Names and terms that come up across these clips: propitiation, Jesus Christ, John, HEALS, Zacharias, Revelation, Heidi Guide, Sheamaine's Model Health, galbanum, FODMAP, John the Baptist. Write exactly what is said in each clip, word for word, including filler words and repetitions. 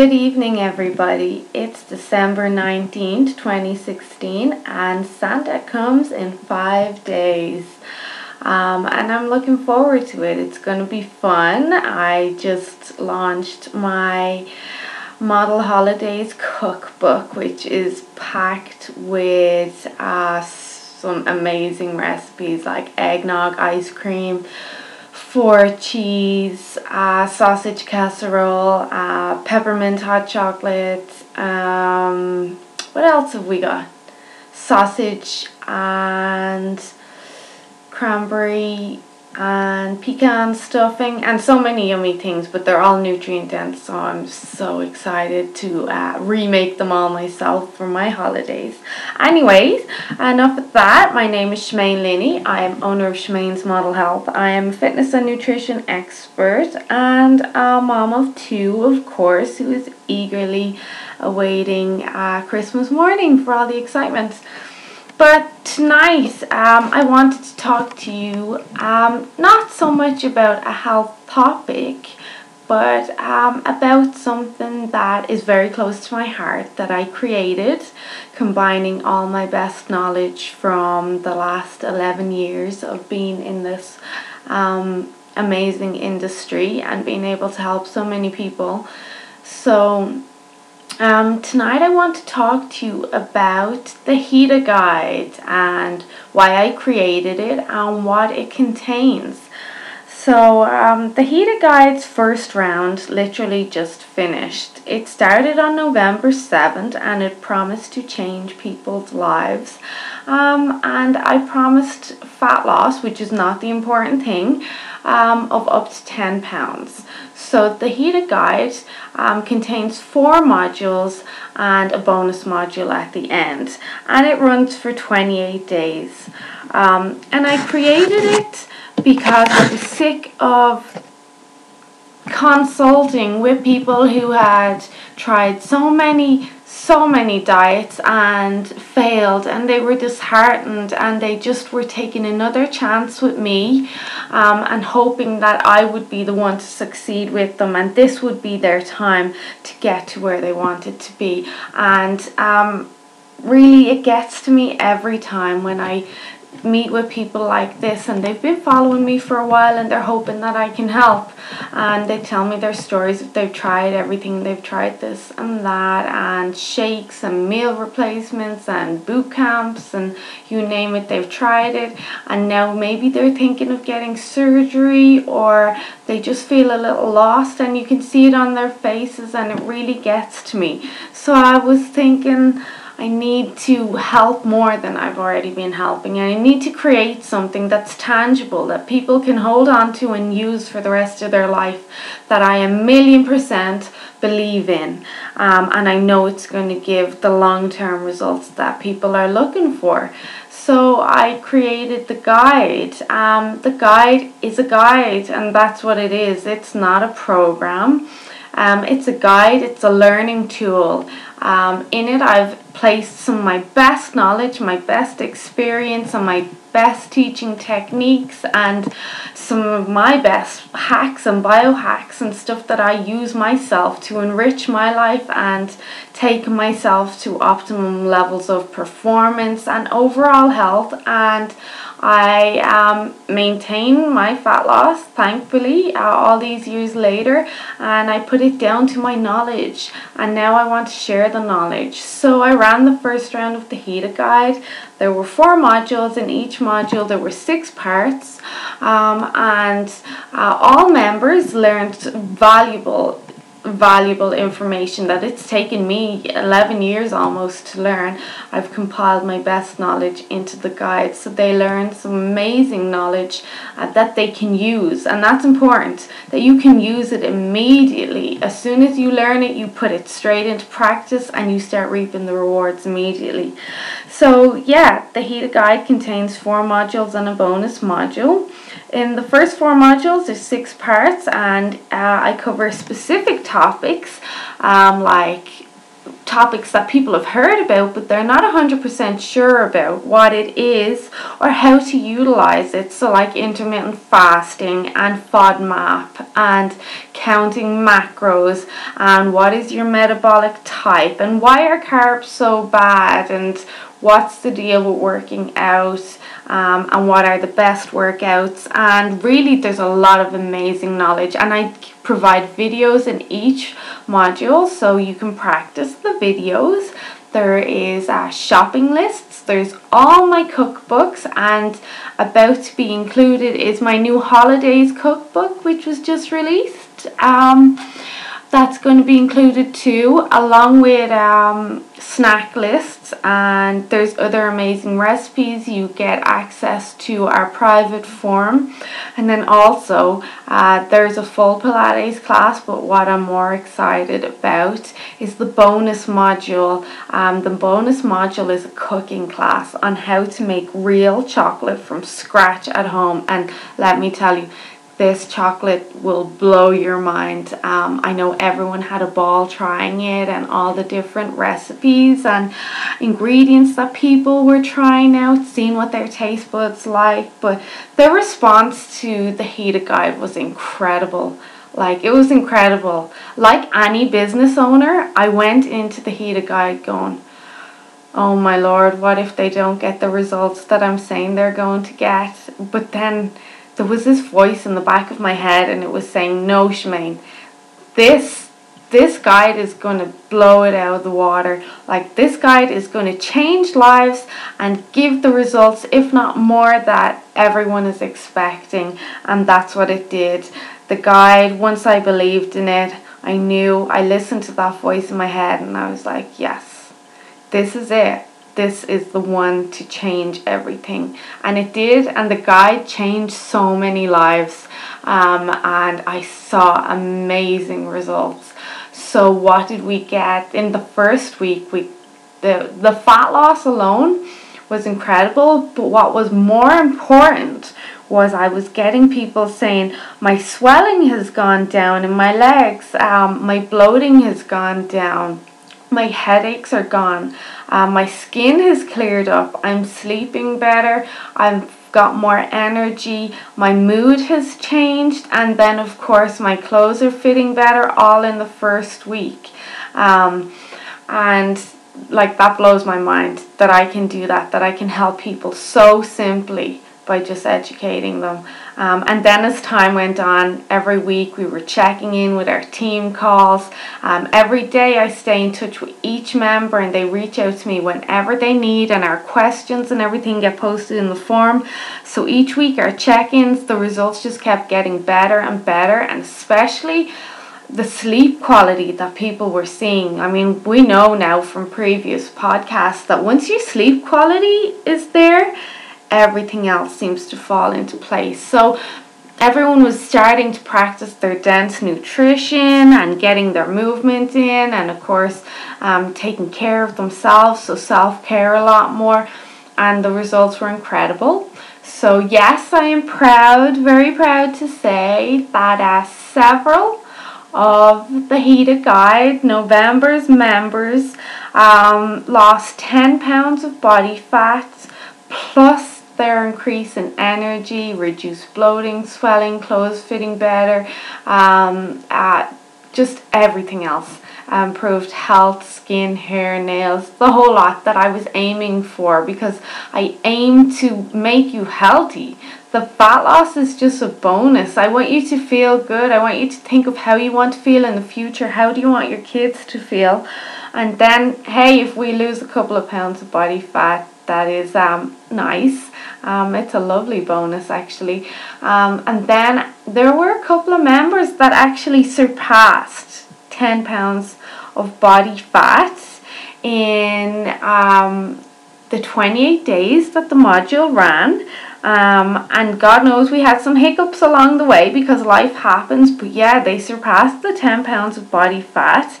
Good evening, everybody. It's December nineteenth, twenty sixteen, and Santa comes in five days. Um, and I'm looking forward to it. It's going to be fun. I just launched my Model Holidays cookbook, which is packed with uh, some amazing recipes like eggnog, ice cream, four cheese, uh, sausage casserole, uh, peppermint hot chocolate, um, what else have we got? Sausage and cranberry and pecan stuffing and so many yummy things, but they're all nutrient dense, so I'm so excited to uh, remake them all myself for my holidays. Anyways, enough of that. My name is Sheamaine Linney. I am owner of Sheamaine's Model Health. I am a fitness and nutrition expert and a mom of two, of course, who is eagerly awaiting uh, Christmas morning for all the excitement. But tonight, um, I wanted to talk to you um, not so much about a health topic, but um, about something that is very close to my heart that I created, combining all my best knowledge from the last eleven years of being in this um, amazing industry and being able to help so many people. So Um, tonight I want to talk to you about the Heidi Guide and why I created it and what it contains. So um, the Heidi Guide's first round literally just finished. It started on November seventh and it promised to change people's lives. Um, and I promised fat loss, which is not the important thing, um, of up to ten pounds. So the Heidi Guide um, contains four modules and a bonus module at the end. And it runs for twenty-eight days. Um, and I created it because I was sick of consulting with people who had tried so many so many diets and failed, and they were disheartened, and they just were taking another chance with me um, and hoping that I would be the one to succeed with them, and this would be their time to get to where they wanted to be. And um, really, it gets to me every time when I meet with people like this, and they've been following me for a while and they're hoping that I can help, and they tell me their stories if they've tried everything. They've tried this and that and shakes and meal replacements and boot camps and you name it, they've tried it, and now maybe they're thinking of getting surgery or they just feel a little lost, and you can see it on their faces, and it really gets to me. So I was thinking, I need to help more than I've already been helping, and I need to create something that's tangible that people can hold on to and use for the rest of their life, that I a million percent believe in, um, and I know it's going to give the long-term results that people are looking for. So I created the guide. Um, the guide is a guide, and that's what it is. It's not a program. Um, it's a guide, it's a learning tool. Um, in it, I've placed some of my best knowledge, my best experience, and my best teaching techniques, and some of my best hacks and biohacks and stuff that I use myself to enrich my life and take myself to optimum levels of performance and overall health. And I um, maintain my fat loss, thankfully, uh, all these years later, and I put it down to my knowledge, and now I want to share the knowledge. So I ran the first round of the Heidi Guide. There were four modules. In each module there were six parts, um, and uh, all members learned valuable valuable information that it's taken me eleven years almost to learn. I've compiled my best knowledge into the guide, so they learn some amazing knowledge uh, that they can use, and that's important, that you can use it immediately. As soon as you learn it, you put it straight into practice and you start reaping the rewards immediately. So yeah, the Heidi Guide contains four modules and a bonus module. In the first four modules, there's six parts, and uh, I cover specific topics um, like topics that people have heard about, but they're not one hundred percent sure about what it is or how to utilize it. So like intermittent fasting and FODMAP and counting macros and what is your metabolic type and why are carbs so bad and what's the deal with working out, um, and what are the best workouts. And really there's a lot of amazing knowledge, and I provide videos in each module so you can practice the videos. There is uh, shopping lists, there's all my cookbooks, and about to be included is my new holidays cookbook, which was just released. Um, that's going to be included too, along with um, snack lists, and there's other amazing recipes. You get access to our private forum, and then also uh, there's a full Pilates class, but what I'm more excited about is the bonus module. Um, the bonus module is a cooking class on how to make real chocolate from scratch at home, and let me tell you, this chocolate will blow your mind. Um, I know everyone had a ball trying it, and all the different recipes and ingredients that people were trying out, seeing what their taste buds like. But their response to the Heidi Guide was incredible. Like, it was incredible. Like any business owner, I went into the Heidi Guide going, oh my lord, what if they don't get the results that I'm saying they're going to get? But then there was this voice in the back of my head, and it was saying, no, Sheamaine, this this guide is going to blow it out of the water. Like, this guide is going to change lives and give the results, if not more, that everyone is expecting. And that's what it did. The guide, once I believed in it, I knew, I listened to that voice in my head, and I was like, yes, this is it. This is the one to change everything. And it did, and the guide changed so many lives, um, and I saw amazing results. So what did we get in the first week? We the, the fat loss alone was incredible, but what was more important was I was getting people saying, my swelling has gone down in my legs, um, my bloating has gone down, my headaches are gone, uh, my skin has cleared up, I'm sleeping better, I've got more energy, my mood has changed, and then of course my clothes are fitting better, all in the first week. Um, and like, that blows my mind that I can do that, that I can help people so simply by just educating them. Um, and then as time went on, every week we were checking in with our team calls. Um, every day I stay in touch with each member, and they reach out to me whenever they need, and our questions and everything get posted in the forum. So each week our check-ins, the results just kept getting better and better, and especially the sleep quality that people were seeing. I mean, we know now from previous podcasts that once your sleep quality is there, everything else seems to fall into place. So everyone was starting to practice their dense nutrition and getting their movement in, and of course um, taking care of themselves, so self-care a lot more, and the results were incredible. So yes, I am proud, very proud to say that uh, several of the Heidi Guide November's members um, lost ten pounds of body fat, plus their increase in energy, reduced bloating, swelling, clothes fitting better, um, uh, just everything else, improved health, skin, hair, nails, the whole lot that I was aiming for, because I aim to make you healthy. The fat loss is just a bonus. I want you to feel good. I want you to think of how you want to feel in the future. How do you want your kids to feel? And then, hey, if we lose a couple of pounds of body fat, that is um, nice. Um, it's a lovely bonus, actually. Um, and then there were a couple of members that actually surpassed ten pounds of body fat in um, the twenty-eight days that the module ran. Um, and God knows we had some hiccups along the way because life happens. But yeah, they surpassed the ten pounds of body fat.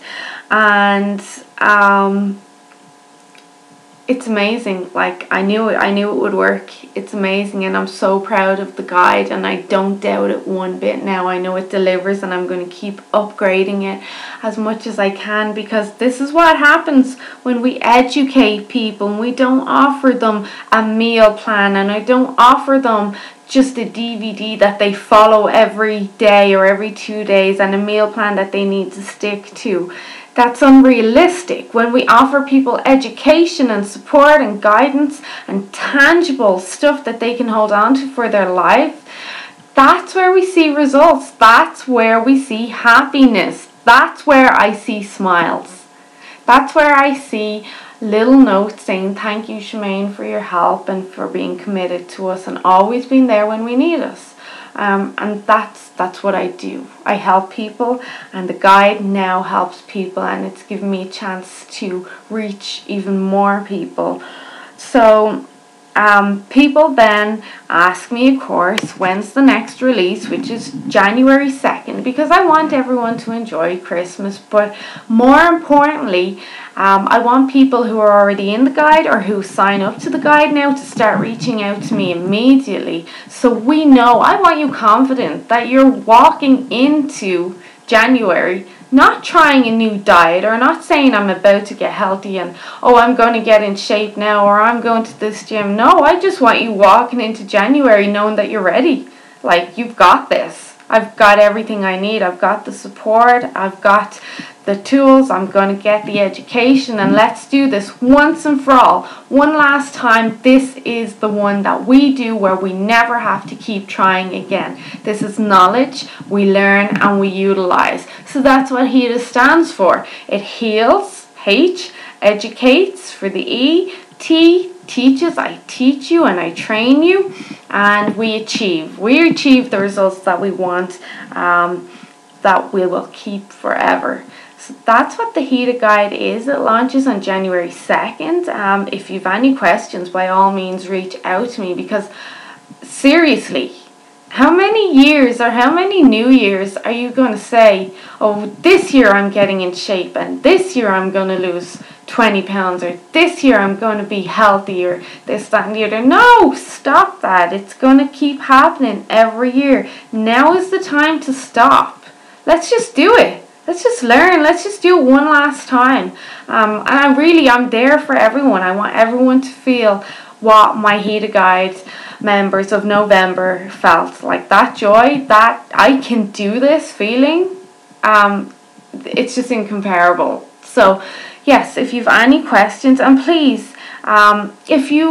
And Um, it's amazing. Like, I knew it, I knew it would work. It's amazing, and I'm so proud of the guide, and I don't doubt it one bit now. I know it delivers, and I'm going to keep upgrading it as much as I can, because this is what happens when we educate people and we don't offer them a meal plan, and I don't offer them just a D V D that they follow every day or every two days and a meal plan that they need to stick to. That's unrealistic. When we offer people education and support and guidance and tangible stuff that they can hold on to for their life, that's where we see results. That's where we see happiness. That's where I see smiles. That's where I see little notes saying, thank you, Sheamaine, for your help and for being committed to us and always being there when we need us. Um, and that's that's what I do. I help people, and the guide now helps people, and it's given me a chance to reach even more people. So um, people then ask me, of course, when's the next release, which is January second, because I want everyone to enjoy Christmas, but more importantly, Um, I want people who are already in the guide or who sign up to the guide now to start reaching out to me immediately. So we know, I want you confident that you're walking into January not trying a new diet or not saying I'm about to get healthy and, oh, I'm going to get in shape now or I'm going to this gym. No, I just want you walking into January knowing that you're ready. Like, you've got this. I've got everything I need. I've got the support. I've got the tools, I'm going to get the education, and let's do this once and for all. One last time, this is the one that we do where we never have to keep trying again. This is knowledge, we learn and we utilize. So that's what HEALS stands for. It heals, H, educates for the E, T, teaches, I teach you and I train you, and we achieve. We achieve the results that we want, um, that we will keep forever. So that's what the Heater Guide is. It launches on January second. Um, if you've any questions, by all means reach out to me, because seriously, how many years or how many New Years are you going to say, oh, this year I'm getting in shape and this year I'm going to lose twenty pounds or this year I'm going to be healthier, this, that and the other. No, stop that. It's going to keep happening every year. Now is the time to stop. Let's just do it. Let's just learn. Let's just do it one last time. Um, and I really, I'm there for everyone. I want everyone to feel what my Heater Guide members of November felt. Like, that joy, that I can do this feeling, um, it's just incomparable. So, yes, if you've any questions, and please, Um, if you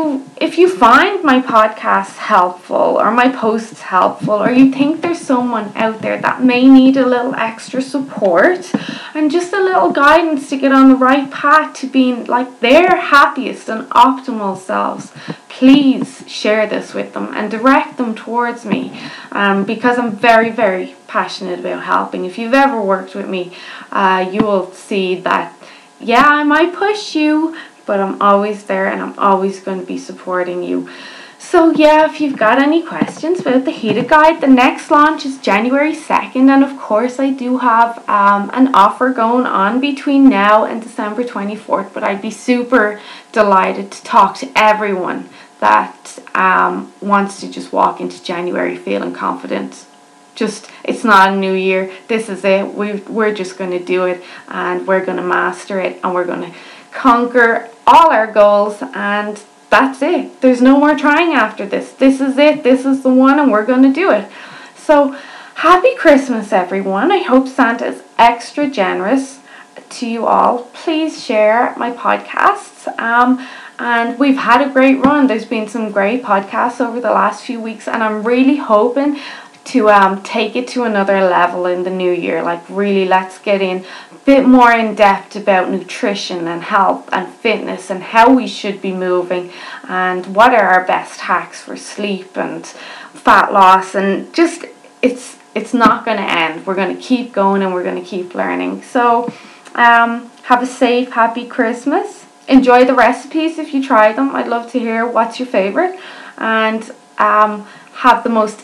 if you find my podcasts helpful or my posts helpful, or you think there's someone out there that may need a little extra support and just a little guidance to get on the right path to being like their happiest and optimal selves, please share this with them and direct them towards me, um, because I'm very, very passionate about helping. If you've ever worked with me, uh, you will see that, yeah, I might push you, but I'm always there and I'm always going to be supporting you. So yeah, if you've got any questions about the Heater Guide, the next launch is January second, and of course I do have um, an offer going on between now and December twenty-fourth, but I'd be super delighted to talk to everyone that um, wants to just walk into January feeling confident. Just, it's not a new year, this is it, We've, we're just going to do it, and we're going to master it, and we're going to conquer all our goals, and that's it. There's no more trying after this. This is it. This is the one, and we're going to do it. So, happy Christmas, everyone. I hope Santa's extra generous to you all. Please share my podcasts. Um, and we've had a great run. There's been some great podcasts over the last few weeks, and I'm really hoping to um take it to another level in the new year. Like, really, let's get in a bit more in depth about nutrition and health and fitness and how we should be moving and what are our best hacks for sleep and fat loss, and just it's it's not going to end. We're going to keep going and we're going to keep learning. So um have a safe, happy Christmas. Enjoy the recipes if you try them. I'd love to hear what's your favorite, and um have the most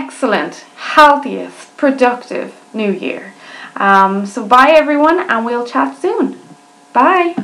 excellent, healthiest, productive new year. Um, so bye everyone, and we'll chat soon. Bye.